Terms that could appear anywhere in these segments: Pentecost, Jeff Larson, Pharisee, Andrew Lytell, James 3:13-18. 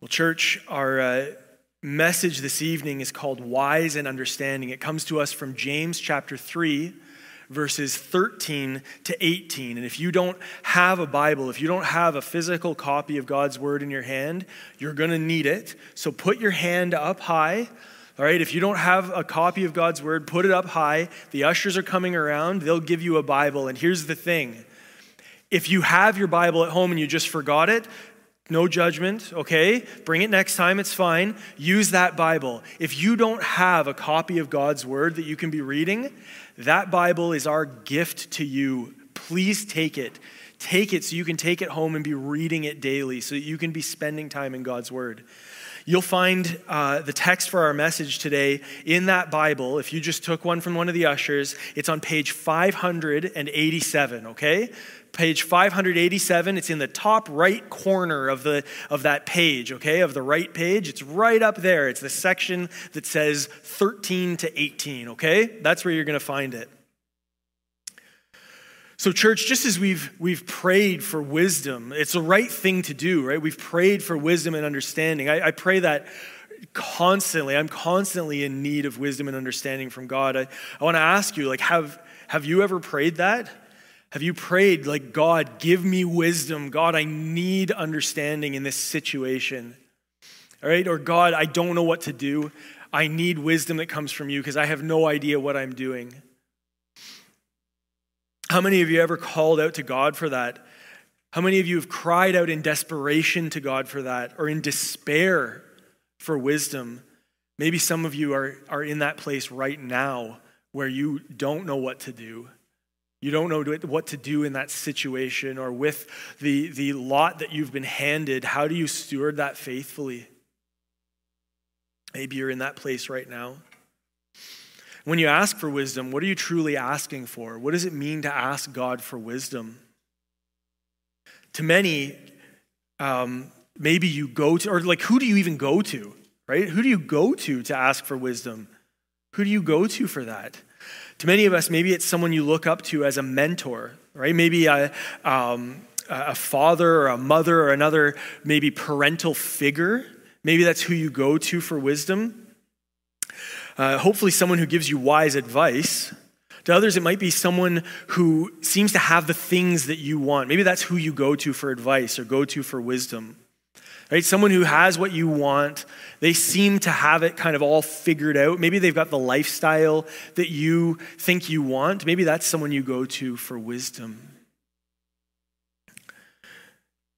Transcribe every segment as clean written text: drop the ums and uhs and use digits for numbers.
Well, church, our message this evening is called Wise and Understanding. It comes to us from James chapter 3, verses 13 to 18. And if you don't have a Bible, if you don't have a physical copy of God's word in your hand, you're going to need it. So put your hand up high. All right, if you don't have a copy of God's word, put it up high. The ushers are coming around. They'll give you a Bible. And here's the thing. If you have your Bible at home and you just forgot it, no judgment, okay? Bring it next time, it's fine. Use that Bible. If you don't have a copy of God's word that you can be reading, that Bible is our gift to you. Please take it. Take it so you can take it home and be reading it daily so that you can be spending time in God's word. You'll find the text for our message today in that Bible. If you just took one from one of the ushers, it's on page 587, okay? Page 587, it's in the top right corner of that page, okay? Of the right page, it's right up there. It's the section that says 13 to 18, okay? That's where you're going to find it. So church, just as we've prayed for wisdom, it's the right thing to do, right? We've prayed for wisdom and understanding. I pray that constantly. I'm constantly in need of wisdom and understanding from God. I want to ask you, like, have you ever prayed that? Have you prayed, like, God, give me wisdom. God, I need understanding in this situation, all right? Or God, I don't know what to do. I need wisdom that comes from you because I have no idea what I'm doing. How many of you ever called out to God for that? How many of you have cried out in desperation to God for that, or in despair for wisdom? Maybe some of you are in that place right now where you don't know what to do. You don't know what to do in that situation or with the lot that you've been handed. How do you steward that faithfully? Maybe you're in that place right now. When you ask for wisdom, what are you truly asking for? What does it mean to ask God for wisdom? To many, maybe you go to, or like, who do you even go to, right? Who do you go to ask for wisdom? Who do you go to for that? To many of us, maybe it's someone you look up to as a mentor, right? Maybe a father or a mother or another, maybe parental figure. Maybe that's who you go to for wisdom. Hopefully someone who gives you wise advice. To others, it might be someone who seems to have the things that you want. Maybe that's who you go to for advice or go to for wisdom, right? Someone who has what you want. They seem to have it kind of all figured out. Maybe they've got the lifestyle that you think you want. Maybe that's someone you go to for wisdom.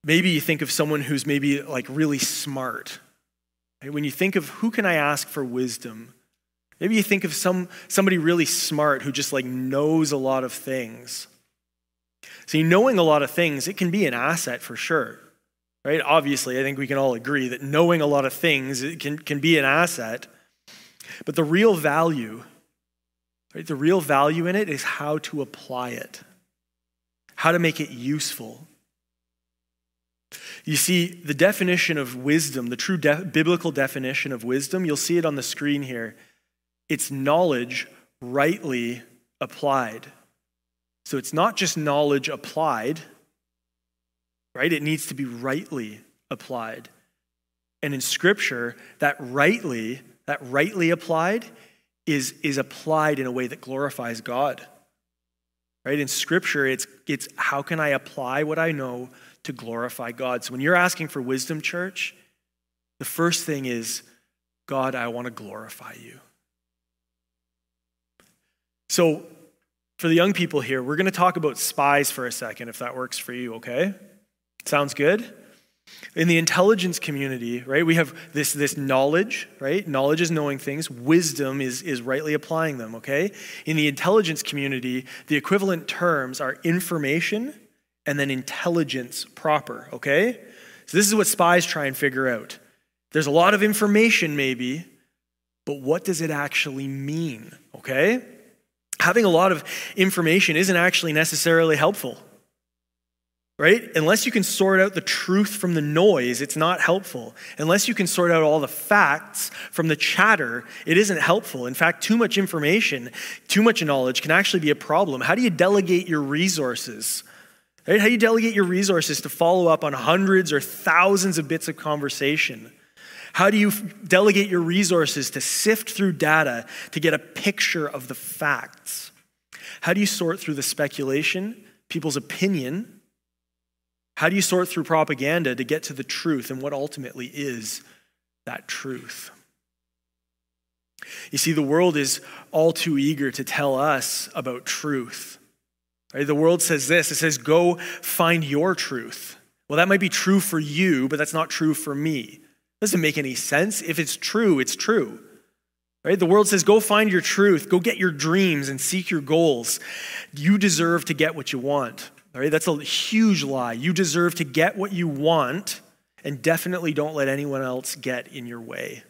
Maybe you think of someone who's maybe like really smart. Right? When you think of who can I ask for wisdom, maybe you think of somebody really smart who just like knows a lot of things. See, knowing a lot of things, it can be an asset for sure, right? Obviously, I think we can all agree that knowing a lot of things, it can be an asset. But the real value, right? The real value in it is how to apply it, how to make it useful. You see, the definition of wisdom, the true biblical definition of wisdom, you'll see it on the screen here. It's knowledge rightly applied. So it's not just knowledge applied, right? It needs to be rightly applied. And in Scripture, that rightly applied is applied in a way that glorifies God, right? In Scripture, it's how can I apply what I know to glorify God? So when you're asking for wisdom, church, the first thing is, God, I want to glorify you. So for the young people here, we're going to talk about spies for a second, if that works for you, okay? Sounds good? In the intelligence community, right, we have this knowledge, right? Knowledge is knowing things. Wisdom is rightly applying them, okay? In the intelligence community, the equivalent terms are information and then intelligence proper, okay? So this is what spies try and figure out. There's a lot of information maybe, but what does it actually mean, okay? Having a lot of information isn't actually necessarily helpful, right? Unless you can sort out the truth from the noise, it's not helpful. Unless you can sort out all the facts from the chatter, it isn't helpful. In fact, too much information, too much knowledge can actually be a problem. How do you delegate your resources? Right? How do you delegate your resources to follow up on hundreds or thousands of bits of conversation? How do you delegate your resources to sift through data to get a picture of the facts? How do you sort through the speculation, people's opinion? How do you sort through propaganda to get to the truth and what ultimately is that truth? You see, the world is all too eager to tell us about truth. Right? The world says this, it says, go find your truth. Well, that might be true for you, but that's not true for me. Doesn't make any sense. If it's true, it's true. Right? The world says, go find your truth, go get your dreams and seek your goals. You deserve to get what you want. Right? That's a huge lie. You deserve to get what you want, and definitely don't let anyone else get in your way.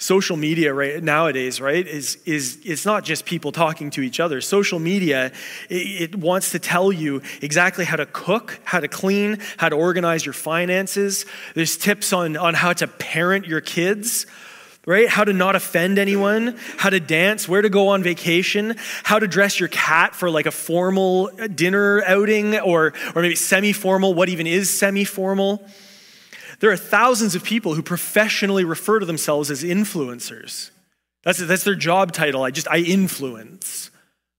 Social media right nowadays, right, is it's not just people talking to each other. Social media, it wants to tell you exactly how to cook, how to clean, how to organize your finances. There's tips on how to parent your kids, right? How to not offend anyone, how to dance, where to go on vacation, how to dress your cat for like a formal dinner outing or maybe semi-formal, what even is semi-formal? There are thousands of people who professionally refer to themselves as influencers. That's their job title. I influence.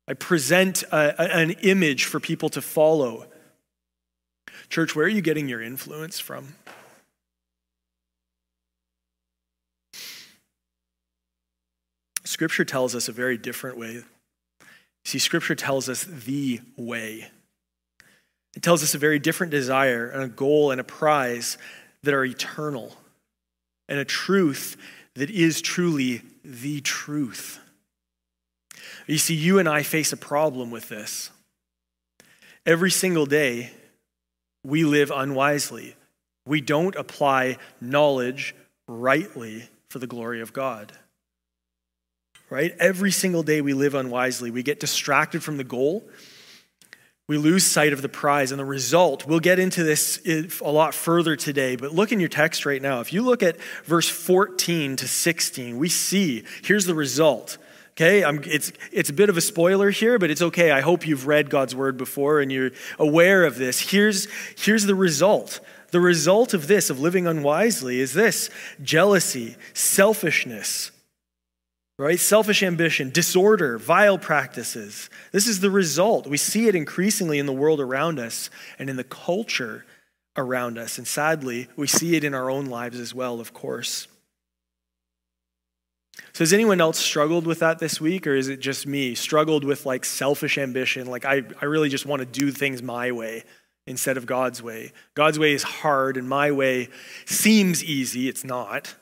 I present an image for people to follow. Church, where are you getting your influence from? Scripture tells us a very different way. See, Scripture tells us the way. It tells us a very different desire and a goal and a prize that are eternal, and a truth that is truly the truth. You see, you and I face a problem with this. Every single day, we live unwisely. We don't apply knowledge rightly for the glory of God. Right? Every single day we live unwisely. We get distracted from the goal. We lose sight of the prize and the result. We'll get into this a lot further today, but look in your text right now. If you look at verse 14 to 16, we see, here's the result. Okay, it's a bit of a spoiler here, but it's okay. I hope you've read God's word before and you're aware of this. Here's the result. The result of this, of living unwisely, is this: jealousy, selfishness, right? Selfish ambition, disorder, vile practices. This is the result. We see it increasingly in the world around us and in the culture around us. And sadly, we see it in our own lives as well, of course. So has anyone else struggled with that this week? Or is it just me? Struggled with like selfish ambition? Like I really just want to do things my way instead of God's way. God's way is hard and my way seems easy. It's not.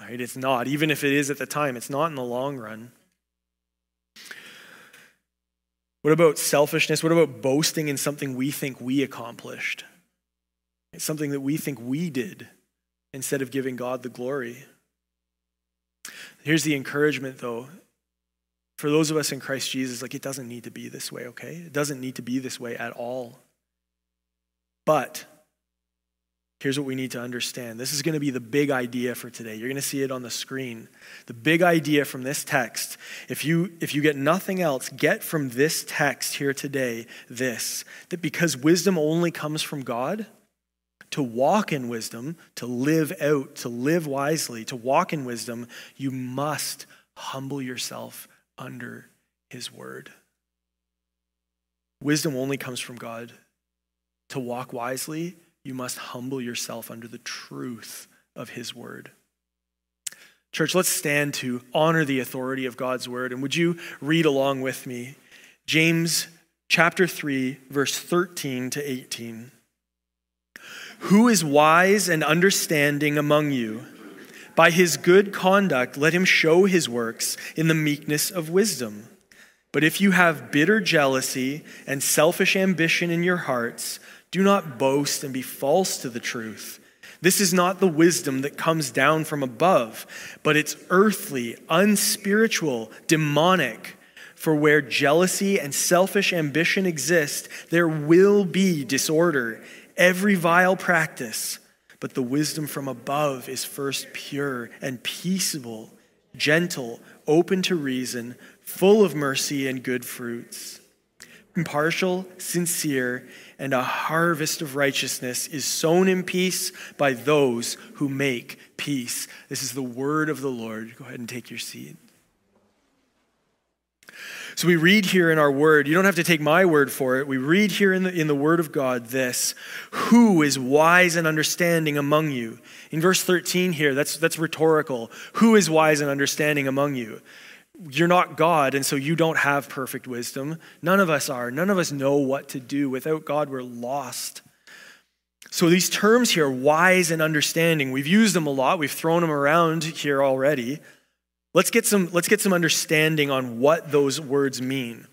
Right? It's not. Even if it is at the time, it's not in the long run. What about selfishness? What about boasting in something we think we accomplished? It's something that we think we did instead of giving God the glory. Here's the encouragement, though. For those of us in Christ Jesus, like, it doesn't need to be this way, okay? It doesn't need to be this way at all. But here's what we need to understand. This is going to be the big idea for today. You're going to see it on the screen. The big idea from this text, if you get nothing else, get from this text here today this, that because wisdom only comes from God, to walk in wisdom, to live out, to live wisely, to walk in wisdom, you must humble yourself under his word. Wisdom only comes from God. To walk wisely, you must humble yourself under the truth of his word. Church, let's stand to honor the authority of God's word. And would you read along with me? James chapter 3, verse 13 to 18. Who is wise and understanding among you? By his good conduct, let him show his works in the meekness of wisdom. But if you have bitter jealousy and selfish ambition in your hearts, do not boast and be false to the truth. This is not the wisdom that comes down from above, but it's earthly, unspiritual, demonic. For where jealousy and selfish ambition exist, there will be disorder, every vile practice. But the wisdom from above is first pure and peaceable, gentle, open to reason, full of mercy and good fruits, impartial, sincere, and a harvest of righteousness is sown in peace by those who make peace. This is the word of the Lord. Go ahead and take your seat. So we read here in our word, you don't have to take my word for it. We read here in the word of God this, who is wise and understanding among you? In verse 13 here, that's rhetorical. Who is wise and understanding among you? You're not God, and so you don't have perfect wisdom. None of us are. None of us know what to do. Without God, we're lost. So these terms here, wise and understanding, we've used them a lot. We've thrown them around here already. Let's get some understanding on what those words mean.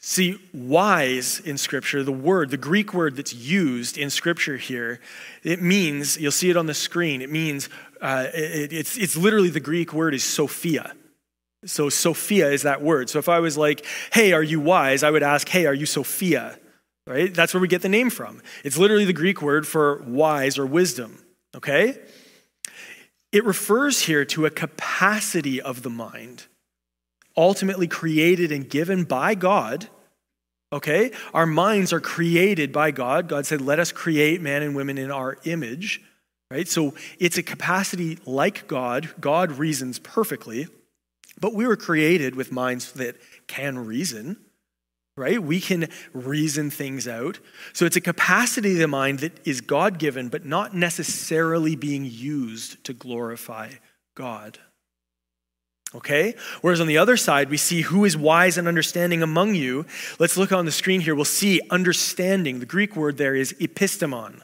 See, wise in Scripture, the Greek word that's used in Scripture here, it means, you'll see it on the screen, it means, it's literally the Greek word is Sophia. So Sophia is that word. So if I was like, hey, are you wise? I would ask, hey, are you Sophia? Right? That's where we get the name from. It's literally the Greek word for wise or wisdom. Okay? It refers here to a capacity of the mind, ultimately created and given by God. Okay? Our minds are created by God. God said, let us create man and women in our image. Right? So it's a capacity like God. God reasons perfectly. But we were created with minds that can reason, right? We can reason things out. So it's a capacity of the mind that is God-given, but not necessarily being used to glorify God. Okay? Whereas on the other side, we see who is wise and understanding among you. Let's look on the screen here. We'll see understanding. The Greek word there is epistemon.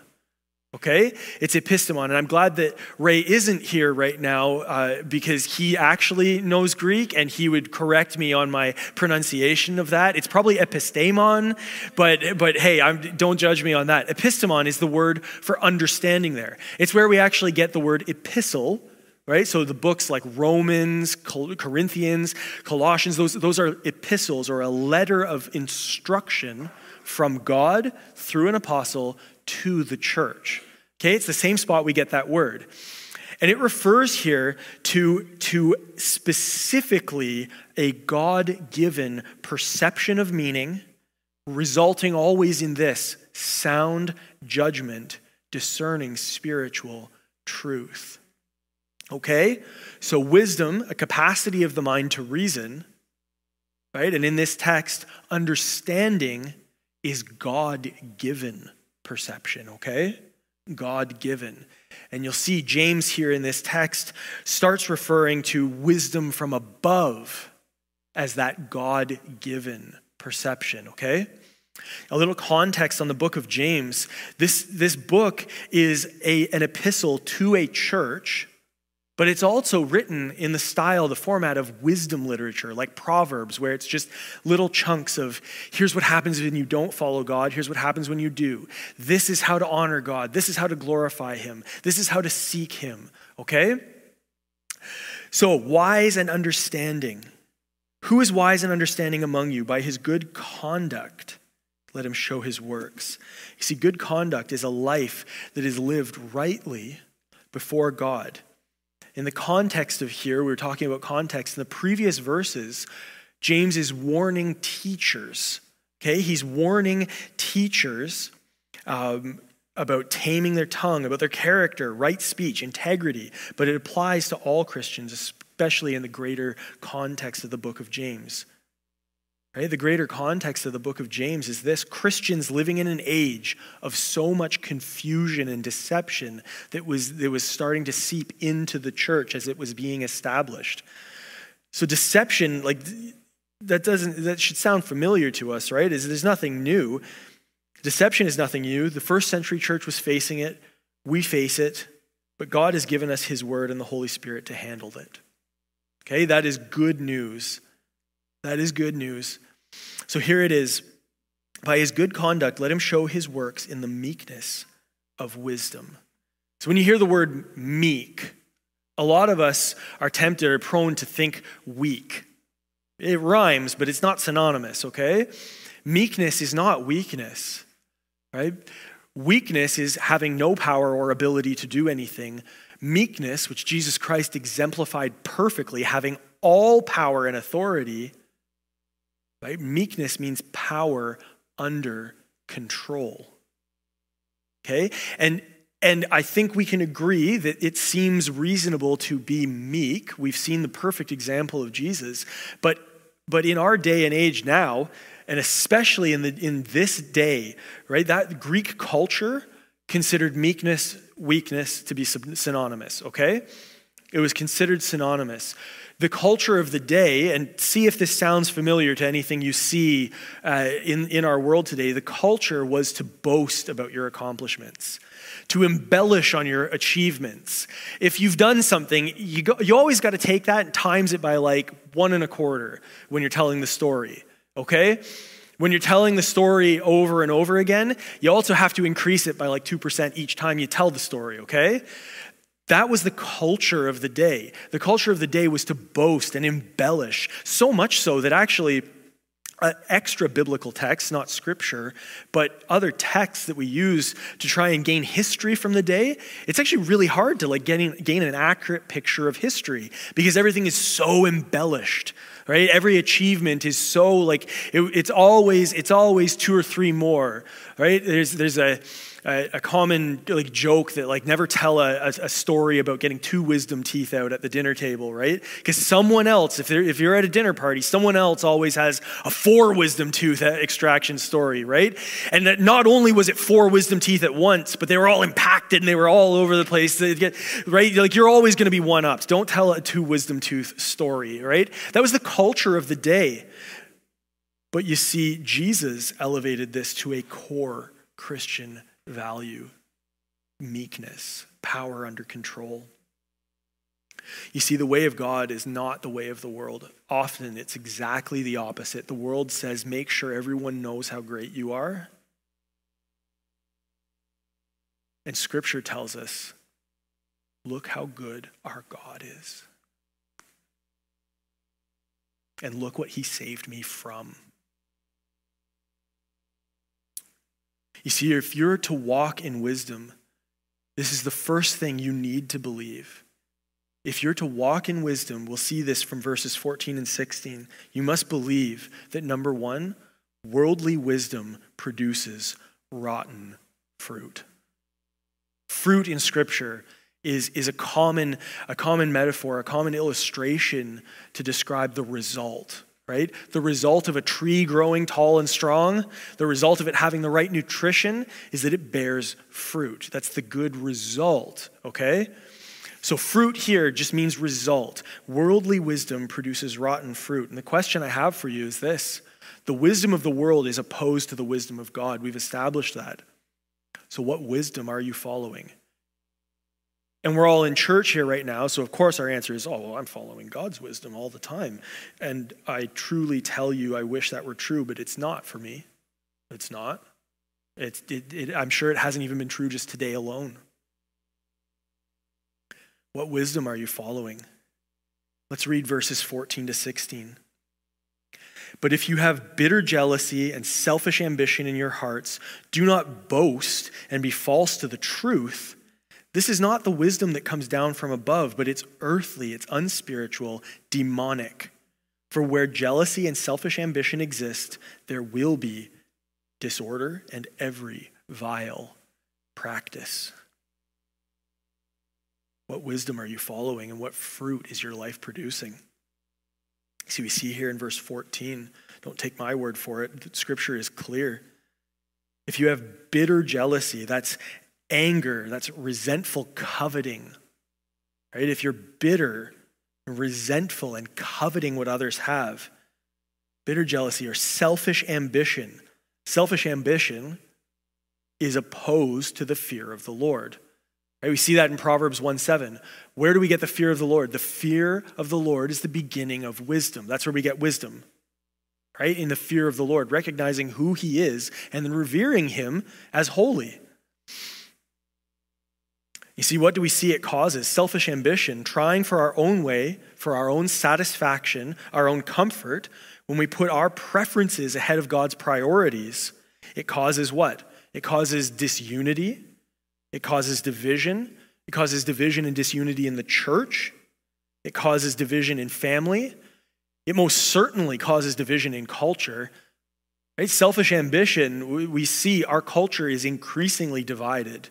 Okay? It's epistemon. And I'm glad that Ray isn't here right now because he actually knows Greek and he would correct me on my pronunciation of that. It's probably epistemon, but hey, don't judge me on that. Epistemon is the word for understanding there. It's where we actually get the word epistle, right? So the books like Romans, Corinthians, Colossians, those are epistles or a letter of instruction from God through an apostle to the church. Okay, it's the same spot we get that word. And it refers here to specifically a God-given perception of meaning, resulting always in this sound judgment, discerning spiritual truth. Okay, so wisdom, a capacity of the mind to reason, right? And in this text, understanding is God-given perception, okay? God-given. And you'll see James here in this text starts referring to wisdom from above as that God-given perception, okay? A little context on the book of James. This book is an epistle to a church, but it's also written in the style, the format of wisdom literature, like Proverbs, where it's just little chunks of, here's what happens when you don't follow God, here's what happens when you do. This is how to honor God. This is how to glorify him. This is how to seek him, okay? So wise and understanding. Who is wise and understanding among you? By his good conduct, let him show his works. You see, good conduct is a life that is lived rightly before God. In the context of here, we were talking about context. In the previous verses, James is warning teachers, okay? He's warning teachers about taming their tongue, about their character, right speech, integrity. But it applies to all Christians, especially in the greater context of the book of James. Right? The greater context of the book of James is this: Christians living in an age of so much confusion and deception that was starting to seep into the church as it was being established. So deception, like that should sound familiar to us, right? There's nothing new. Deception is nothing new. The first century church was facing it. We face it, but God has given us his word and the Holy Spirit to handle it. Okay, that is good news. That is good news. So here it is. By his good conduct, let him show his works in the meekness of wisdom. So when you hear the word meek, a lot of us are tempted or prone to think weak. It rhymes, but it's not synonymous, okay? Meekness is not weakness, right? Weakness is having no power or ability to do anything. Meekness, which Jesus Christ exemplified perfectly, having all power and authority, Right? Meekness means power under control. Okay? And I think we can agree that it seems reasonable to be meek. We've seen the perfect example of Jesus. But in our day and age now, and especially in this day, right, that Greek culture considered meekness, weakness to be synonymous, okay? It was considered synonymous. The culture of the day, and see if this sounds familiar to anything you see in our world today, the culture was to boast about your accomplishments, to embellish on your achievements. If you've done something, you always got to take that and times it by like 1.25 when you're telling the story, okay? When you're telling the story over and over again, you also have to increase it by like 2% each time you tell the story, okay? That was the culture of the day. The culture of the day was to boast and embellish, so much so that actually extra biblical texts, not scripture, but other texts that we use to try and gain history from the day, it's actually really hard to like gain an accurate picture of history because everything is so embellished, right? Every achievement is so like, it's always 2 or 3 more, right? There's a common like joke that like never tell a story about getting 2 wisdom teeth out at the dinner table, right? Because someone else, if you're at a dinner party, someone else always has a 4 wisdom tooth extraction story, right? And that not only was it 4 wisdom teeth at once, but they were all impacted and they were all over the place, right? Like you're always going to be one-ups. Don't tell a 2 wisdom tooth story, right? That was the culture of the day. But you see, Jesus elevated this to a core Christian value, meekness, power under control. You see, the way of God is not the way of the world. Often it's exactly the opposite. The world says, make sure everyone knows how great you are. And scripture tells us, look how good our God is. And look what he saved me from. You see, if you're to walk in wisdom, this is the first thing you need to believe. If you're to walk in wisdom, we'll see this from verses 14 and 16. You must believe that, number 1, worldly wisdom produces rotten fruit. Fruit in Scripture is a common metaphor, a common illustration to describe the result, right? The result of a tree growing tall and strong, the result of it having the right nutrition is that it bears fruit. That's the good result, okay? So fruit here just means result. Worldly wisdom produces rotten fruit. And the question I have for you is this: the wisdom of the world is opposed to the wisdom of God. We've established that. So what wisdom are you following? And we're all in church here right now, so of course our answer is, oh, well, I'm following God's wisdom all the time. And I truly tell you, I wish that were true, but it's not for me. It's not. I'm sure it hasn't even been true just today alone. What wisdom are you following? Let's read verses 14 to 16. But if you have bitter jealousy and selfish ambition in your hearts, do not boast and be false to the truth. This is not the wisdom that comes down from above, but it's earthly, it's unspiritual, demonic. For where jealousy and selfish ambition exist, there will be disorder and every vile practice. What wisdom are you following, and what fruit is your life producing? See, we see here in verse 14, don't take my word for it, Scripture is clear. If you have bitter jealousy, that's anger, that's resentful coveting, right? If you're bitter, resentful, and coveting what others have, bitter jealousy or selfish ambition is opposed to the fear of the Lord. Right? We see that in Proverbs 1:7. Where do we get the fear of the Lord? The fear of the Lord is the beginning of wisdom. That's where we get wisdom, right? In the fear of the Lord, recognizing who he is and then revering him as holy. You see, what do we see it causes? Selfish ambition, trying for our own way, for our own satisfaction, our own comfort. When we put our preferences ahead of God's priorities, it causes what? It causes disunity. It causes division. It causes division and disunity in the church. It causes division in family. It most certainly causes division in culture. Right? Selfish ambition, we see our culture is increasingly divided.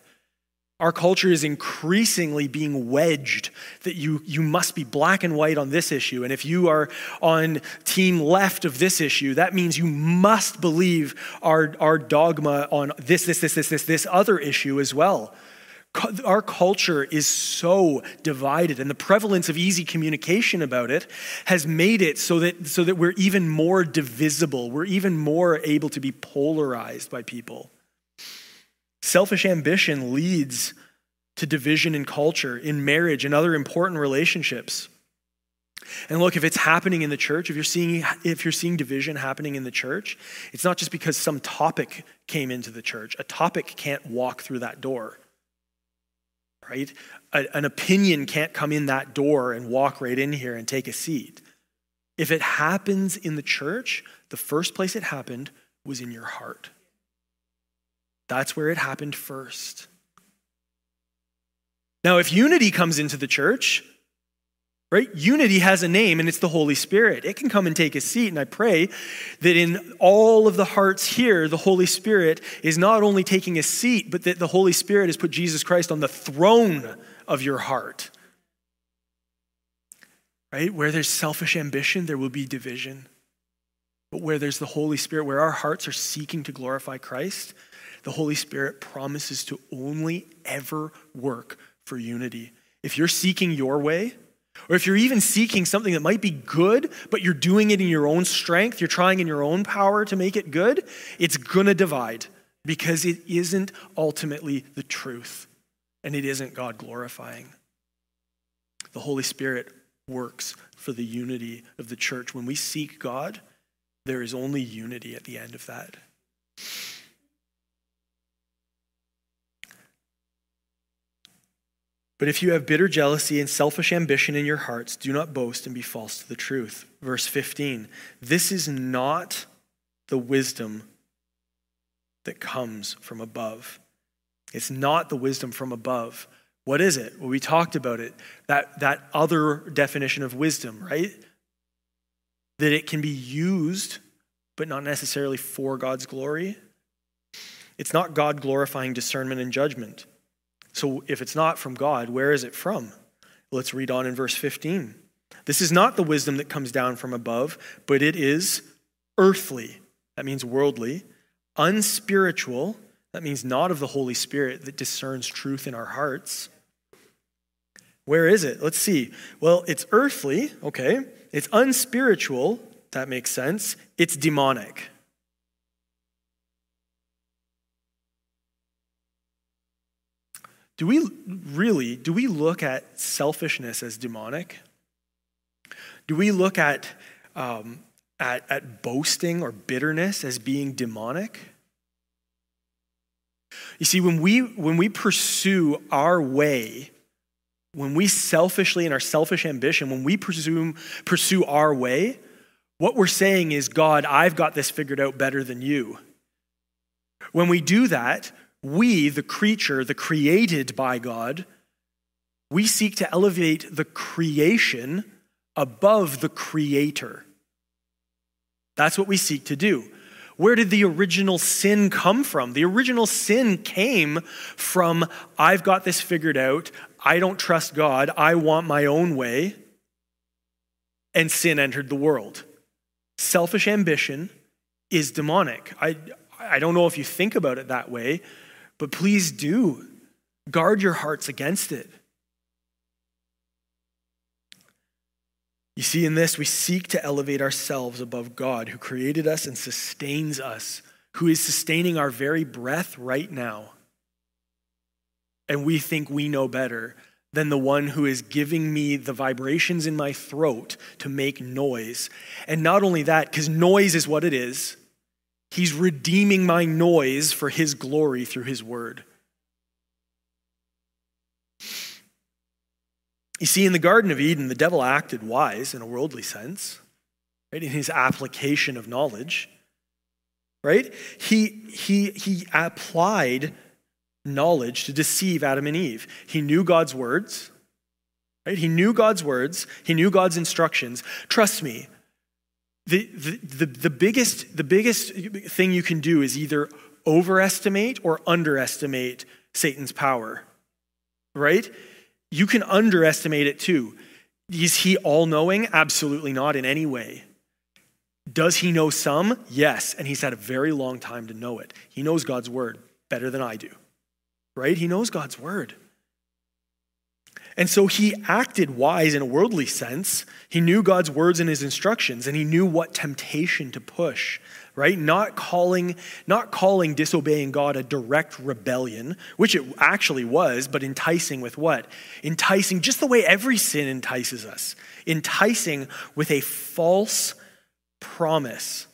Our culture is increasingly being wedged, that you must be black and white on this issue. And if you are on team left of this issue, that means you must believe our dogma on this other issue as well. Our culture is so divided, and the prevalence of easy communication about it has made it so that we're even more divisible. We're even more able to be polarized by people. Selfish ambition leads to division in culture, in marriage, and other important relationships. And look, if it's happening in the church, if you're seeing division happening in the church, it's not just because some topic came into the church. A topic can't walk through that door. Right? An opinion can't come in that door and walk right in here and take a seat. If it happens in the church, the first place it happened was in your heart. That's where it happened first. Now, if unity comes into the church, right? Unity has a name, and it's the Holy Spirit. It can come and take a seat, and I pray that in all of the hearts here, the Holy Spirit is not only taking a seat, but that the Holy Spirit has put Jesus Christ on the throne of your heart. Right? Where there's selfish ambition, there will be division. But where there's the Holy Spirit, where our hearts are seeking to glorify Christ, the Holy Spirit promises to only ever work for unity. If you're seeking your way, or if you're even seeking something that might be good, but you're doing it in your own strength, you're trying in your own power to make it good, it's gonna divide because it isn't ultimately the truth and it isn't God glorifying. The Holy Spirit works for the unity of the church. When we seek God, there is only unity at the end of that. But if you have bitter jealousy and selfish ambition in your hearts, do not boast and be false to the truth. Verse 15, this is not the wisdom that comes from above. It's not the wisdom from above. What is it? Well, we talked about it, that other definition of wisdom, right? That it can be used, but not necessarily for God's glory. It's not God glorifying discernment and judgment. So if it's not from God, where is it from? Let's read on in verse 15. This is not the wisdom that comes down from above, but it is earthly. That means worldly. Unspiritual. That means not of the Holy Spirit that discerns truth in our hearts. Where is it? Let's see. Well, it's earthly. Okay. It's unspiritual. That makes sense. It's demonic. Do we look at selfishness as demonic? Do we look at boasting or bitterness as being demonic? You see, when we pursue our way, when we selfishly in our selfish ambition, when we pursue our way, what we're saying is, God, I've got this figured out better than you. When we do that, we, the creature, the created by God, we seek to elevate the creation above the creator. That's what we seek to do. Where did the original sin come from? The original sin came from, I've got this figured out, I don't trust God, I want my own way, and sin entered the world. Selfish ambition is demonic. I don't know if you think about it that way, but please do guard your hearts against it. You see, in this, we seek to elevate ourselves above God, who created us and sustains us, who is sustaining our very breath right now. And we think we know better than the one who is giving me the vibrations in my throat to make noise. And not only that, because noise is what it is, He's redeeming my noise for his glory through his word. You see, in the Garden of Eden, the devil acted wise in a worldly sense, right? In his application of knowledge, right? He applied knowledge to deceive Adam and Eve. He knew God's words, right? He knew God's words. He knew God's instructions. Trust me, The biggest thing you can do is either overestimate or underestimate Satan's power, right? You can underestimate it too. Is he all-knowing? Absolutely not in any way. Does he know some? Yes, and he's had a very long time to know it. He knows God's word better than I do, right? He knows God's word. And so he acted wise in a worldly sense. He knew God's words and his instructions, and he knew what temptation to push, right? Not calling disobeying God a direct rebellion, which it actually was, but enticing with what? Enticing, just the way every sin entices us. Enticing with a false promise.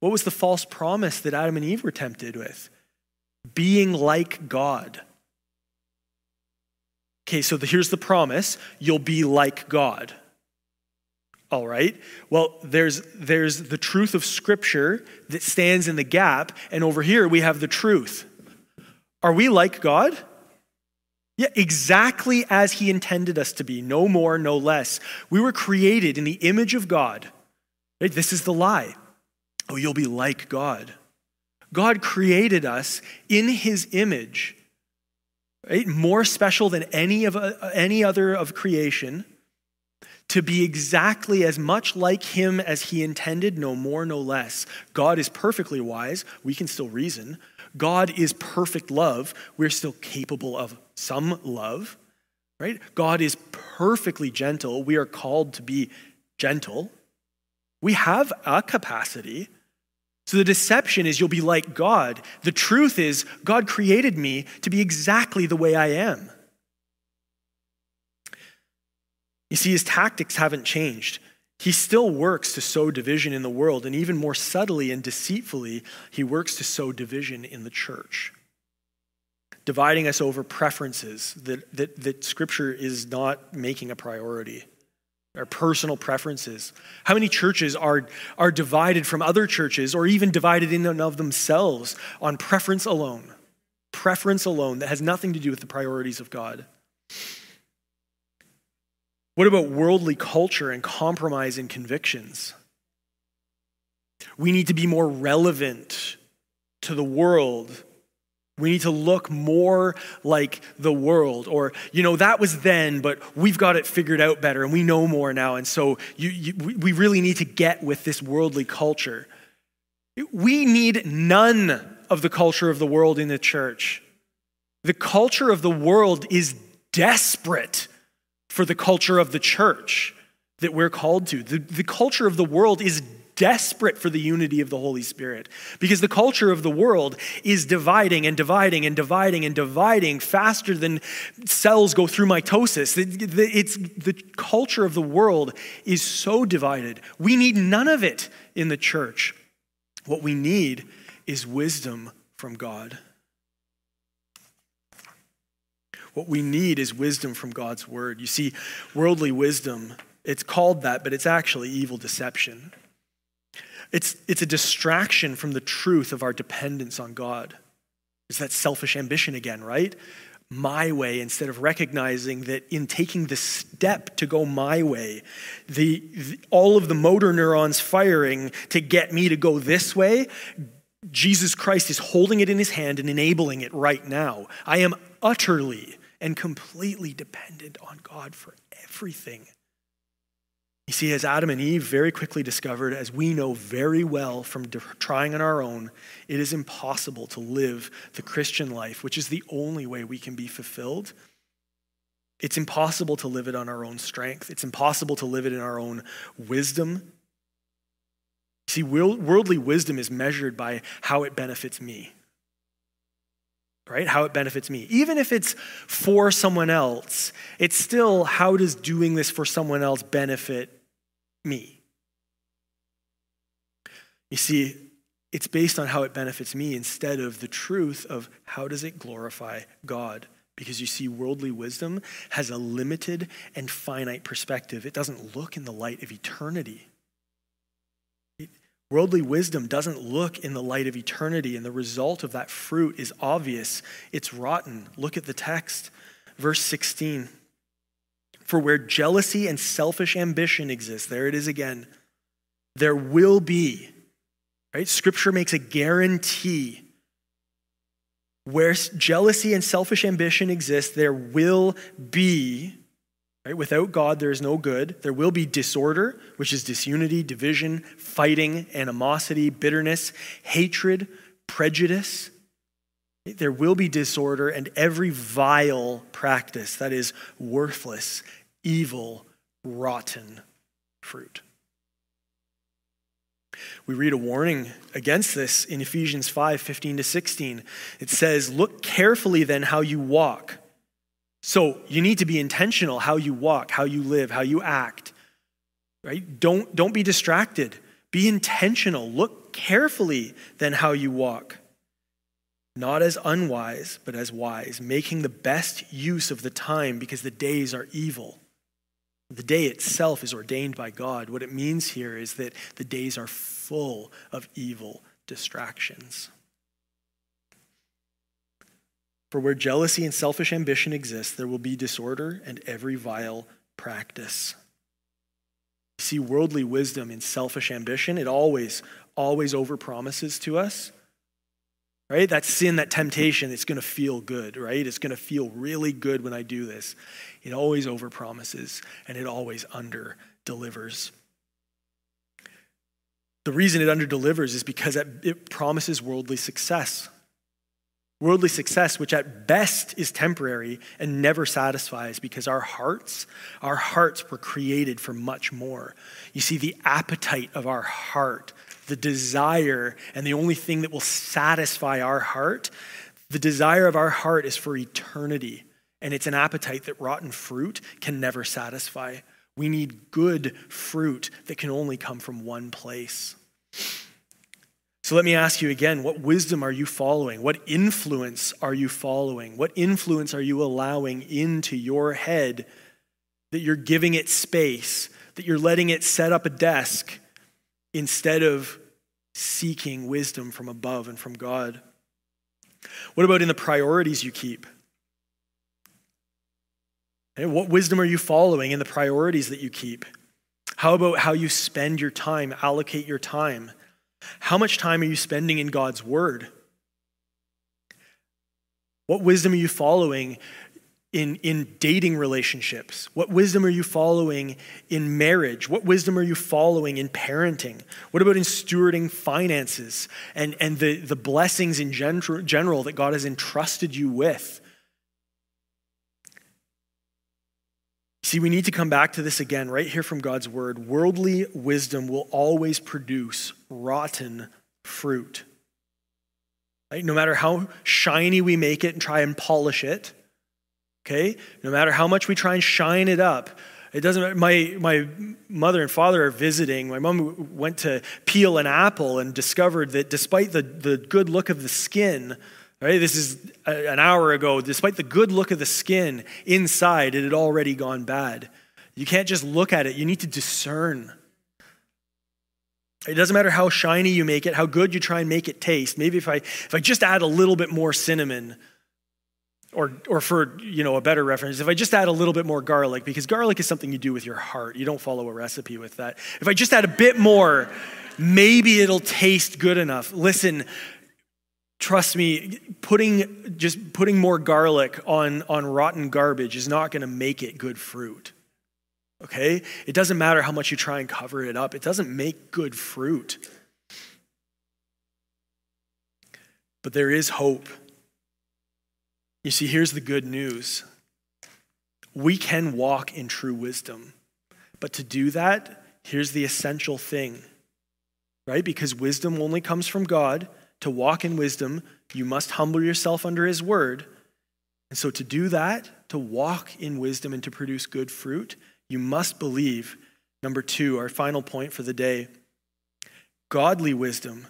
What was the false promise that Adam and Eve were tempted with? Being like God. Okay, so here's the promise. You'll be like God. All right. Well, there's the truth of Scripture that stands in the gap. And over here, we have the truth. Are we like God? Yeah, exactly as he intended us to be. No more, no less. We were created in the image of God. Right? This is the lie. Oh, you'll be like God. God created us in his image. Right? More special than any other of creation, to be exactly as much like him as he intended, no more, no less. God is perfectly wise. We can still reason. God is perfect love. We're still capable of some love, right? God is perfectly gentle. We are called to be gentle. We have a capacity. So the deception is you'll be like God. The truth is God created me to be exactly the way I am. You see, his tactics haven't changed. He still works to sow division in the world, and even more subtly and deceitfully, he works to sow division in the church, dividing us over preferences that Scripture is not making a priority. Our personal preferences. How many churches are divided from other churches, or even divided in and of themselves on preference alone? Preference alone that has nothing to do with the priorities of God. What about worldly culture and compromise and convictions? We need to be more relevant to the world. We need to look more like the world, or, you know, that was then, but we've got it figured out better and we know more now. And so we really need to get with this worldly culture. We need none of the culture of the world in the church. The culture of the world is desperate for the culture of the church that we're called to. The culture of the world is desperate for the unity of the Holy Spirit, because the culture of the world is dividing and dividing and dividing and dividing faster than cells go through mitosis. It's the culture of the world is so divided. We need none of it in the church. What we need is wisdom from God. What we need is wisdom from God's word. You see, worldly wisdom, it's called that, but it's actually evil deception. It's a distraction from the truth of our dependence on God. It's that selfish ambition again, right? My way, instead of recognizing that in taking the step to go my way, all of the motor neurons firing to get me to go this way, Jesus Christ is holding it in his hand and enabling it right now. I am utterly and completely dependent on God for everything. You see, as Adam and Eve very quickly discovered, as we know very well from trying on our own, it is impossible to live the Christian life, which is the only way we can be fulfilled. It's impossible to live it on our own strength. It's impossible to live it in our own wisdom. See, worldly wisdom is measured by how it benefits me, right? How it benefits me. Even if it's for someone else, it's still, how does doing this for someone else benefit me? You see, it's based on how it benefits me instead of the truth of how does it glorify God? Because you see, worldly wisdom has a limited and finite perspective. It doesn't look in the light of eternity. Worldly wisdom doesn't look in the light of eternity, and the result of that fruit is obvious. It's rotten. Look at the text, verse 16. For where jealousy and selfish ambition exist, there it is again, there will be, right? Scripture makes a guarantee. Where jealousy and selfish ambition exist, there will be, right? Without God, there is no good. There will be disorder, which is disunity, division, fighting, animosity, bitterness, hatred, prejudice. There will be disorder and every vile practice that is worthless, evil, rotten fruit. We read a warning against this in Ephesians 5:15-16. It says, look carefully then how you walk. So you need to be intentional how you walk, how you live, how you act, right? Don't be distracted. Be intentional. Look carefully then how you walk. Not as unwise, but as wise, making the best use of the time because the days are evil. The day itself is ordained by God. What it means here is that the days are full of evil distractions. For where jealousy and selfish ambition exist, there will be disorder and every vile practice. You see worldly wisdom in selfish ambition. It always overpromises to us, right? That sin, that temptation, it's going to feel good, right? It's going to feel really good when I do this. It always overpromises and it always underdelivers. The reason it underdelivers is because it promises worldly success. Worldly success, which at best is temporary and never satisfies because our hearts were created for much more. You see, the appetite of our heart, the desire, and the only thing that will satisfy our heart, the desire of our heart is for eternity. And it's an appetite that rotten fruit can never satisfy. We need good fruit that can only come from one place. So let me ask you again, what wisdom are you following? What influence are you following? What influence are you allowing into your head that you're giving it space, that you're letting it set up a desk, instead of seeking wisdom from above and from God? What about in the priorities you keep? What wisdom are you following in the priorities that you keep? How about how you spend your time, allocate your time? How much time are you spending in God's word? What wisdom are you following in dating relationships? What wisdom are you following in marriage? What wisdom are you following in parenting? What about in stewarding finances and the blessings in general that God has entrusted you with? See, we need to come back to this again right here from God's word. Worldly wisdom will always produce rotten fruit. Right? No matter how shiny we make it and try and polish it, okay? No matter how much we try and shine it up, it doesn't. My mother and father are visiting. My mom went to peel an apple and discovered that despite the good look of the skin, right? This is an hour ago. Despite the good look of the skin inside, it had already gone bad. You can't just look at it. You need to discern. It doesn't matter how shiny you make it, how good you try and make it taste. Maybe if I just add a little bit more cinnamon. Or for, you know, a better reference, if I just add a little bit more garlic, because garlic is something you do with your heart. You don't follow a recipe with that. If I just add a bit more, maybe it'll taste good enough. Listen, trust me, putting more garlic on rotten garbage is not going to make it good fruit. Okay? It doesn't matter how much you try and cover it up. It doesn't make good fruit. But there is hope. You see, here's the good news. We can walk in true wisdom. But to do that, here's the essential thing, right? Because wisdom only comes from God. To walk in wisdom, you must humble yourself under his word. And so to do that, to walk in wisdom and to produce good fruit, you must believe. Number two, our final point for the day, godly wisdom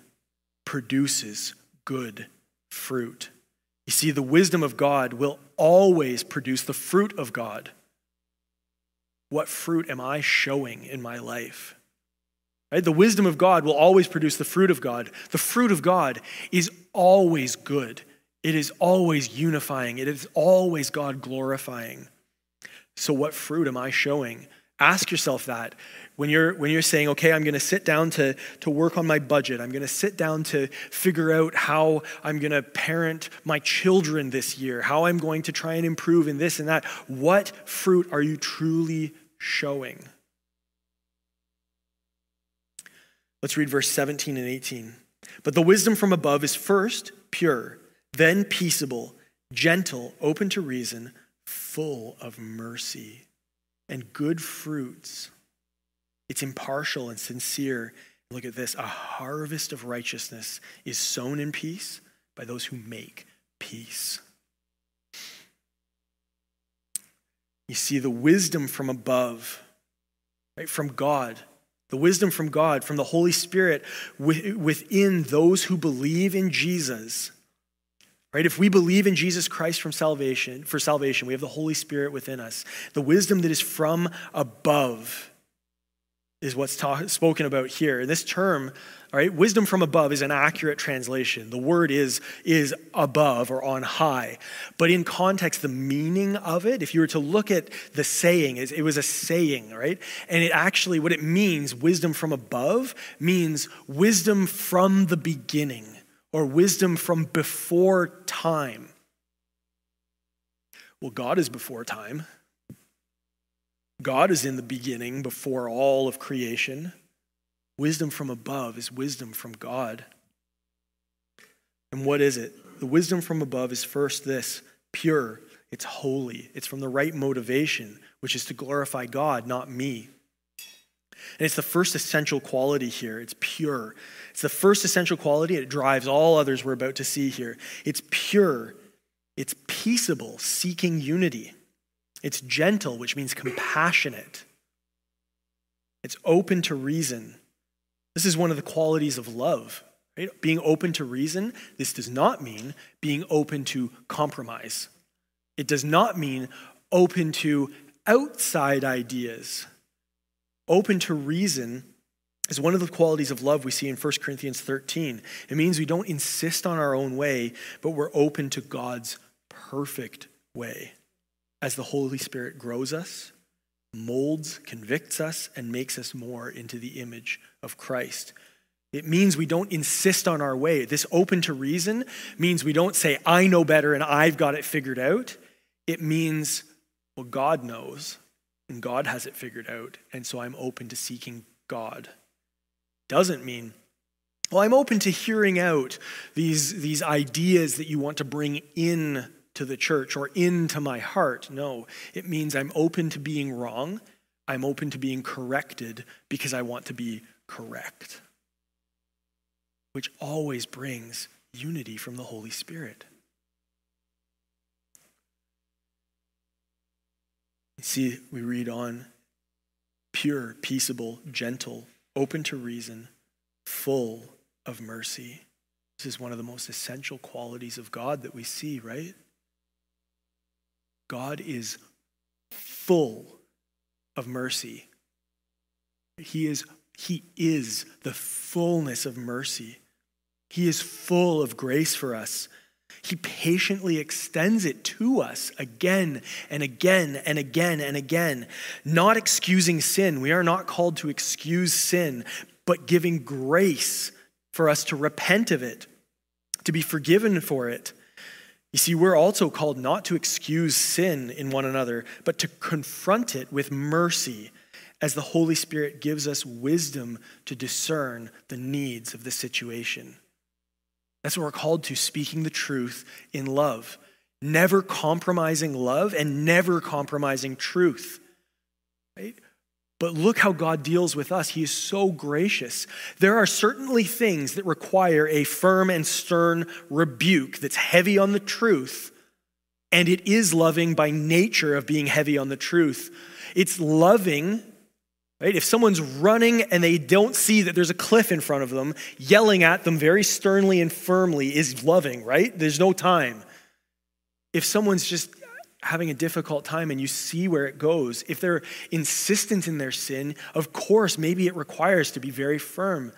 produces good fruit. You see, the wisdom of God will always produce the fruit of God. What fruit am I showing in my life? Right? The wisdom of God will always produce the fruit of God. The fruit of God is always good. It is always unifying. It is always God glorifying. So what fruit am I showing Ask yourself that when you're saying, okay, I'm going to sit down to work on my budget. I'm going to sit down to figure out how I'm going to parent my children this year, how I'm going to try and improve in this and that. What fruit are you truly showing? Let's read verse 17 and 18. But the wisdom from above is first pure, then peaceable, gentle, open to reason, full of mercy and good fruits. It's impartial and sincere. Look at this. A harvest of righteousness is sown in peace by those who make peace. You see the wisdom from above, right? From God. The wisdom from God, from the Holy Spirit within those who believe in Jesus. Right? If we believe in Jesus Christ for salvation, we have the Holy Spirit within us. The wisdom that is from above is what's spoken about here. And this term, all right, wisdom from above is an accurate translation. The word is above or on high. But in context, the meaning of it, if you were to look at the saying, it was a saying, right? And it actually, what it means, wisdom from above, means wisdom from the beginning, or wisdom from before time. Well, God is before time. God is in the beginning before all of creation. Wisdom from above is wisdom from God. And what is it? The wisdom from above is first this, pure. It's holy. It's from the right motivation, which is to glorify God, not me. And it's the first essential quality here. It's pure. It's the first essential quality. It drives all others we're about to see here. It's pure. It's peaceable, seeking unity. It's gentle, which means compassionate. It's open to reason. This is one of the qualities of love, right? Being open to reason, this does not mean being open to compromise. It does not mean open to outside ideas. Open to reason is one of the qualities of love we see in 1 Corinthians 13. It means we don't insist on our own way, but we're open to God's perfect way. As the Holy Spirit grows us, molds, convicts us, and makes us more into the image of Christ. It means we don't insist on our way. This open to reason means we don't say, I know better and I've got it figured out. It means, well, God knows and God has it figured out, and so I'm open to seeking God. Doesn't mean, well, I'm open to hearing out these ideas that you want to bring in to the church or into my heart. No, it means I'm open to being wrong. I'm open to being corrected because I want to be correct, which always brings unity from the Holy Spirit. See, we read on, pure, peaceable, gentle, open to reason, full of mercy. This is one of the most essential qualities of God that we see, right? God is full of mercy. He is the fullness of mercy. He is full of grace for us. He patiently extends it to us again and again and again and again, not excusing sin. We are not called to excuse sin, but giving grace for us to repent of it, to be forgiven for it. You see, we're also called not to excuse sin in one another, but to confront it with mercy as the Holy Spirit gives us wisdom to discern the needs of the situation. That's what we're called to, speaking the truth in love. Never compromising love and never compromising truth. Right? But look how God deals with us. He is so gracious. There are certainly things that require a firm and stern rebuke that's heavy on the truth, and it is loving by nature of being heavy on the truth. It's loving, right? If someone's running and they don't see that there's a cliff in front of them, yelling at them very sternly and firmly is loving, right? There's no time. If someone's just having a difficult time and you see where it goes, if they're insistent in their sin, of course, maybe it requires to be very firm,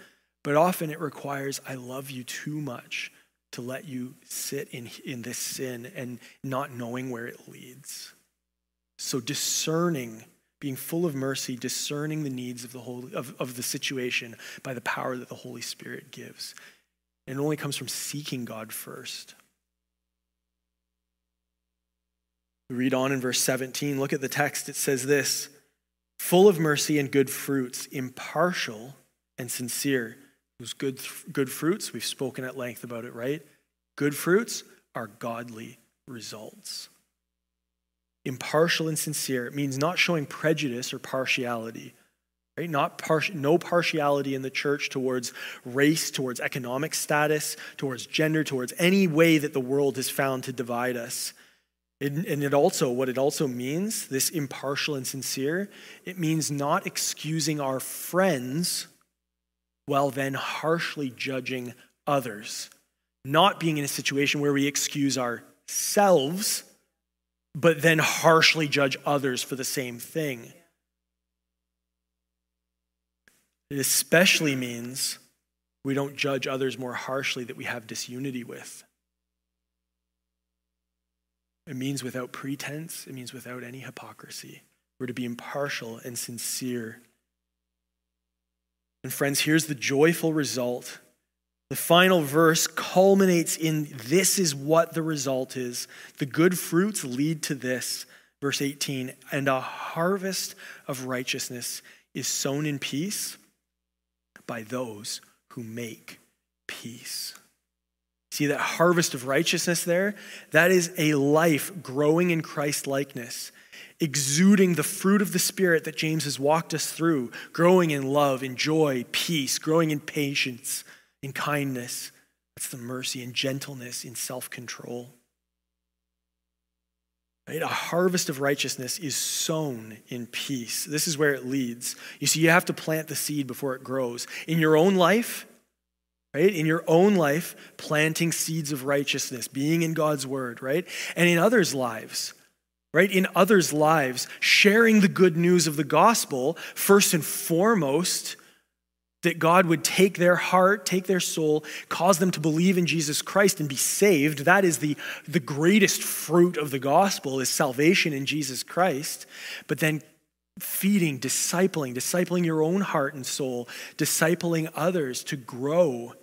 but often it requires, I love you too much to let you sit in this sin and not knowing where it leads. So discerning, being full of mercy, discerning the needs of the whole of the situation by the power that the Holy Spirit gives. And it only comes from seeking God first. We read on in verse 17. Look at the text. It says this: full of mercy and good fruits, impartial and sincere. Those good fruits, we've spoken at length about it, right? Good fruits are godly results. Impartial and sincere. It means not showing prejudice or partiality, right? No partiality in the church towards race, towards economic status, towards gender, towards any way that the world has found to divide us. And it also means, this impartial and sincere, it means not excusing our friends while then harshly judging others. Not being in a situation where we excuse ourselves, but then harshly judge others for the same thing. It especially means we don't judge others more harshly that we have disunity with. It means without pretense. It means without any hypocrisy. We're to be impartial and sincere. And friends, here's the joyful result. The final verse culminates in this is what the result is. The good fruits lead to this. Verse 18, and a harvest of righteousness is sown in peace by those who make peace. See that harvest of righteousness there? That is a life growing in Christ likeness, exuding the fruit of the Spirit that James has walked us through, growing in love, in joy, peace, growing in patience, in kindness, that's the mercy, in gentleness, in self-control. Right? A harvest of righteousness is sown in peace. This is where it leads. You see, you have to plant the seed before it grows. In your own life, right? In your own life, planting seeds of righteousness, being in God's word, right? And in others' lives, right? In others' lives, sharing the good news of the gospel, first and foremost, that God would take their heart, take their soul, cause them to believe in Jesus Christ and be saved. That is the greatest fruit of the gospel, is salvation in Jesus Christ. But then feeding, discipling your own heart and soul, discipling others to grow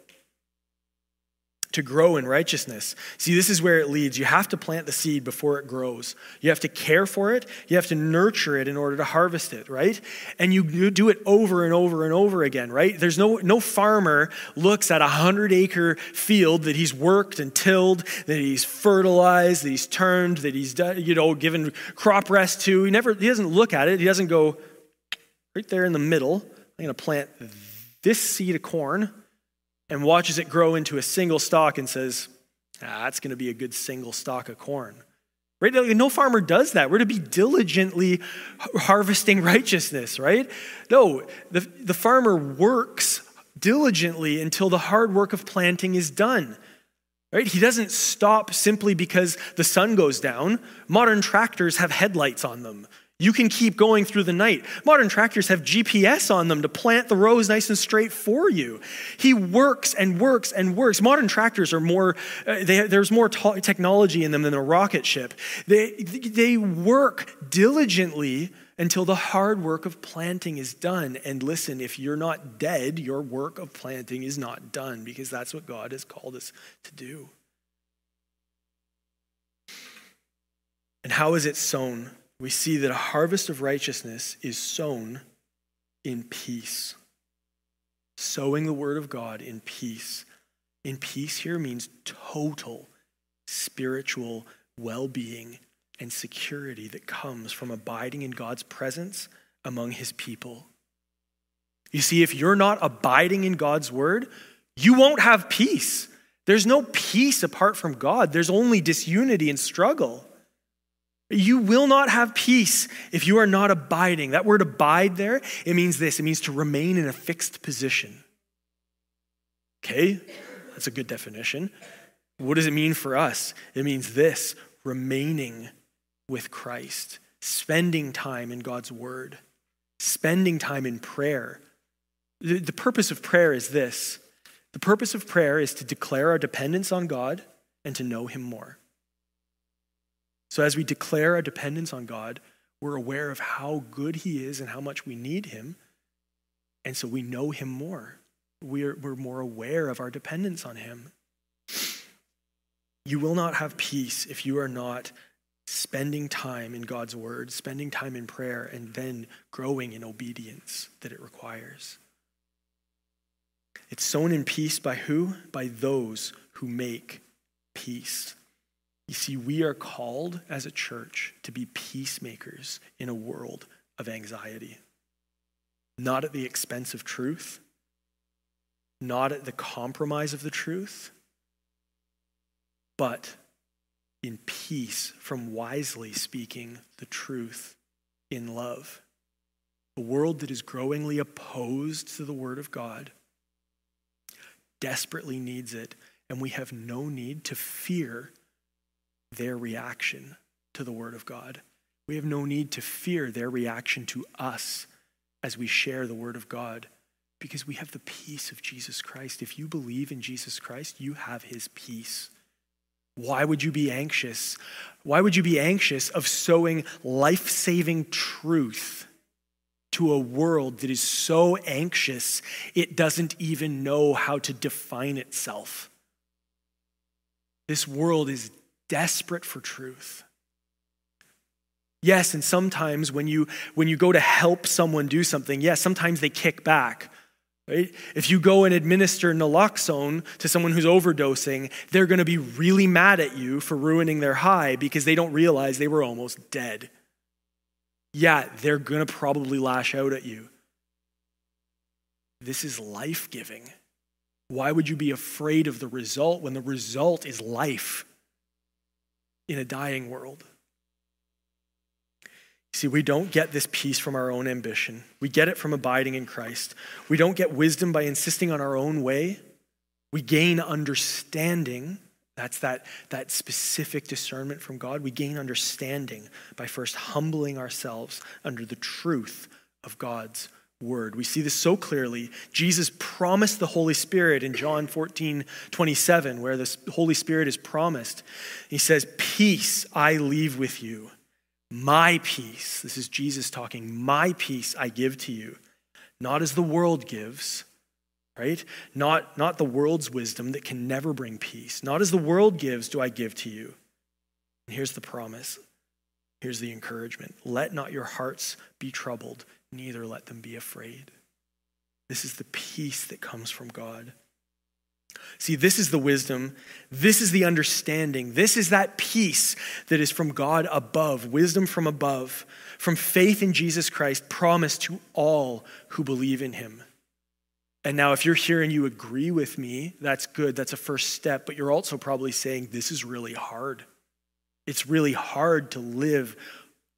in righteousness. See, this is where it leads. You have to plant the seed before it grows. You have to care for it. You have to nurture it in order to harvest it, right? And you do it over and over and over again, right? There's no farmer looks at 100-acre field that he's worked and tilled, that he's fertilized, that he's turned, that he's done, given crop rest to. He doesn't look at it. He doesn't go right there in the middle. I'm going to plant this seed of corn, and watches it grow into a single stalk and says, that's going to be a good single stalk of corn. Right? No farmer does that. We're to be diligently harvesting righteousness, right? No, the farmer works diligently until the hard work of planting is done. Right? He doesn't stop simply because the sun goes down. Modern tractors have headlights on them. You can keep going through the night. Modern tractors have GPS on them to plant the rows nice and straight for you. He works and works and works. Modern tractors are more, there's more technology in them than a rocket ship. They work diligently until the hard work of planting is done. And listen, if you're not dead, your work of planting is not done, because that's what God has called us to do. And how is it sown? We see that a harvest of righteousness is sown in peace. Sowing the word of God in peace. In peace here means total spiritual well-being and security that comes from abiding in God's presence among his people. You see, if you're not abiding in God's word, you won't have peace. There's no peace apart from God. There's only disunity and struggle. You will not have peace if you are not abiding. That word abide there, it means this. It means to remain in a fixed position. Okay, that's a good definition. What does it mean for us? It means this: remaining with Christ, spending time in God's word, spending time in prayer. The purpose of prayer is this. The purpose of prayer is to declare our dependence on God and to know him more. So as we declare our dependence on God, We're aware of how good he is and how much we need him. And so we know him more. We're more aware of our dependence on him. You will not have peace if you are not spending time in God's word, spending time in prayer, and then growing in obedience that it requires. It's sown in peace by who? By those who make peace. You see, we are called as a church to be peacemakers in a world of anxiety. Not at the expense of truth, not at the compromise of the truth, but in peace from wisely speaking the truth in love. A world that is growingly opposed to the word of God desperately needs it, and we have no need to fear their reaction to the word of God. We have no need to fear their reaction to us as we share the word of God, because we have the peace of Jesus Christ. If you believe in Jesus Christ, you have his peace. Why would you be anxious? Why would you be anxious of sowing life-saving truth to a world that is so anxious it doesn't even know how to define itself? This world is desperate for truth. Yes, and sometimes when you go to help someone do something, yes, sometimes they kick back. Right? If you go and administer naloxone to someone who's overdosing, they're going to be really mad at you for ruining their high because they don't realize they were almost dead. Yeah, they're going to probably lash out at you. This is life-giving. Why would you be afraid of the result when the result is life in a dying world? See, we don't get this peace from our own ambition. We get it from abiding in Christ. We don't get wisdom by insisting on our own way. We gain understanding. That's that specific discernment from God. We gain understanding by first humbling ourselves under the truth of God's word. We see this so clearly. Jesus promised the Holy Spirit in John 14:27, where the Holy Spirit is promised. He says, "Peace I leave with you. My peace," this is Jesus talking, "my peace I give to you, not as the world gives," right? Not the world's wisdom that can never bring peace. "Not as the world gives do I give to you." And here's the promise. Here's the encouragement. "Let not your hearts be troubled, neither let them be afraid." This is the peace that comes from God. See, this is the wisdom, this is the understanding, this is that peace that is from God above, wisdom from above, from faith in Jesus Christ, promised to all who believe in him. And now if you're here and you agree with me, that's good, that's a first step, but you're also probably saying, this is really hard. It's really hard to live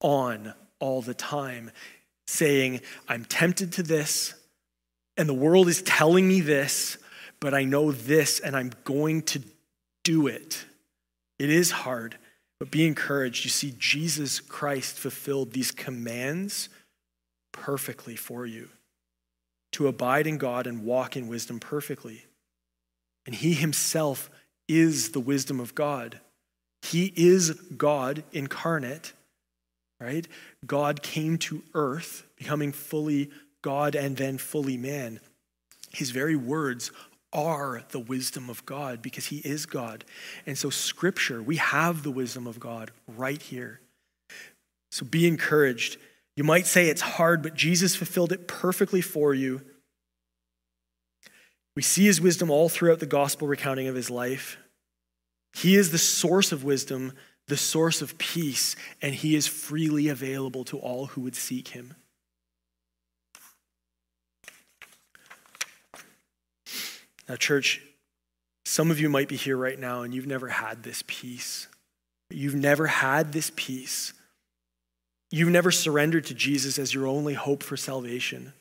on all the time, saying, I'm tempted to this, and the world is telling me this, but I know this and I'm going to do it. It is hard, but be encouraged. You see, Jesus Christ fulfilled these commands perfectly for you to abide in God and walk in wisdom perfectly. And he himself is the wisdom of God. He is God incarnate, right? God came to earth, becoming fully God and then fully man. His very words are the wisdom of God because he is God. And so scripture, we have the wisdom of God right here. So be encouraged. You might say it's hard, but Jesus fulfilled it perfectly for you. We see his wisdom all throughout the gospel recounting of his life. He is the source of wisdom, the source of peace, and he is freely available to all who would seek him. Now, church, some of you might be here right now and you've never had this peace. You've never had this peace. You've never surrendered to Jesus as your only hope for salvation,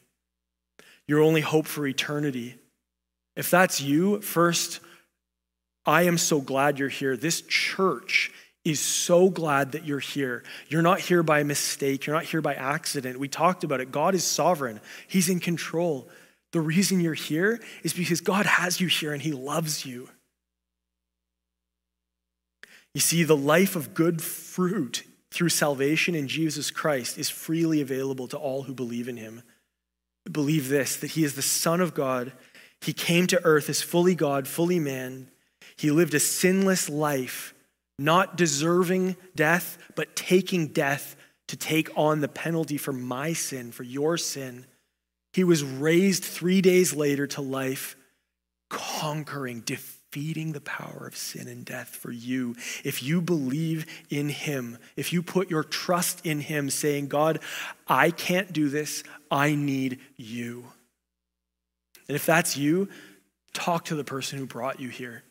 your only hope for eternity. If that's you, first, I am so glad you're here. This church is so glad that you're here. You're not here by mistake. You're not here by accident. We talked about it. God is sovereign. He's in control. The reason you're here is because God has you here and he loves you. You see, the life of good fruit through salvation in Jesus Christ is freely available to all who believe in him. Believe this, that he is the Son of God. He came to earth as fully God, fully man. He lived a sinless life, not deserving death, but taking death to take on the penalty for my sin, for your sin. He was raised 3 days later to life, conquering, defeating the power of sin and death for you. If you believe in him, if you put your trust in him, saying, God, I can't do this, I need you. And if that's you, talk to the person who brought you here.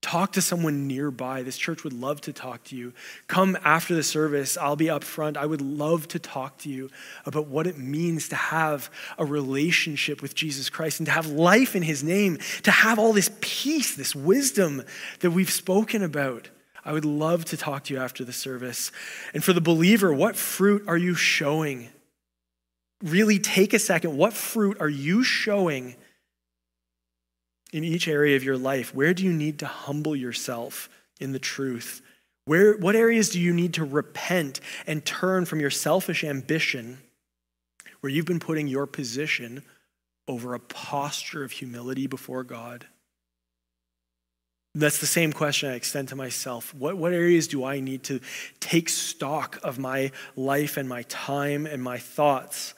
Talk to someone nearby. This church would love to talk to you. Come after the service. I'll be up front. I would love to talk to you about what it means to have a relationship with Jesus Christ and to have life in his name, to have all this peace, this wisdom that we've spoken about. I would love to talk to you after the service. And for the believer, what fruit are you showing? Really take a second. What fruit are you showing in each area of your life? Where do you need to humble yourself in the truth? What areas do you need to repent and turn from your selfish ambition, where you've been putting your position over a posture of humility before God? That's the same question I extend to myself. What areas do I need to take stock of my life and my time and my thoughts?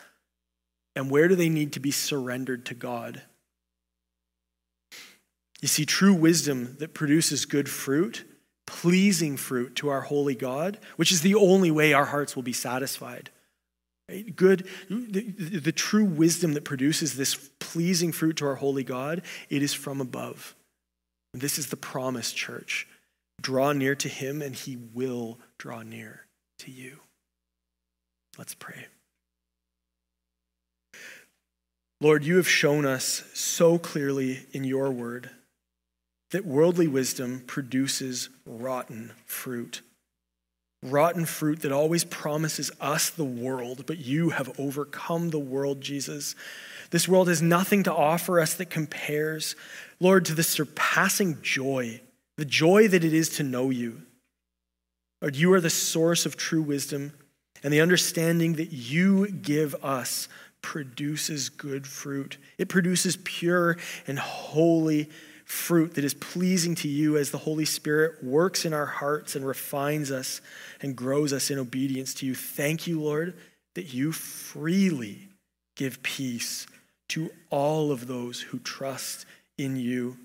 And where do they need to be surrendered to God? You see, true wisdom that produces good fruit, pleasing fruit to our holy God, which is the only way our hearts will be satisfied. Good, the true wisdom that produces this pleasing fruit to our holy God, it is from above. This is the promise, church. Draw near to him and he will draw near to you. Let's pray. Lord, you have shown us so clearly in your word that worldly wisdom produces rotten fruit that always promises us the world, but you have overcome the world, Jesus. This world has nothing to offer us that compares, Lord, to the surpassing joy, the joy that it is to know you. Lord, you are the source of true wisdom, and the understanding that you give us produces good fruit. It produces pure and holy fruit that is pleasing to you as the Holy Spirit works in our hearts and refines us and grows us in obedience to you. Thank you, Lord, that you freely give peace to all of those who trust in you.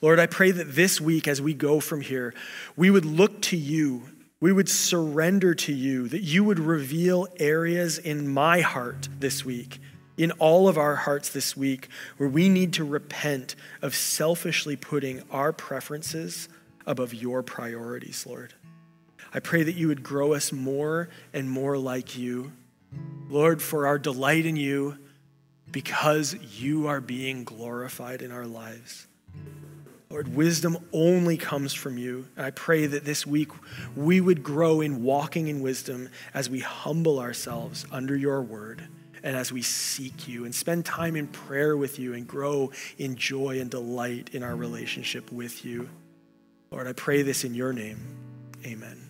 Lord, I pray that this week as we go from here, we would look to you, we would surrender to you, that you would reveal areas in my heart this week, in all of our hearts this week, where we need to repent of selfishly putting our preferences above your priorities, Lord. I pray that you would grow us more and more like you, Lord, for our delight in you, because you are being glorified in our lives. Lord, wisdom only comes from you. And I pray that this week we would grow in walking in wisdom as we humble ourselves under your word and as we seek you and spend time in prayer with you and grow in joy and delight in our relationship with you. Lord, I pray this in your name. Amen.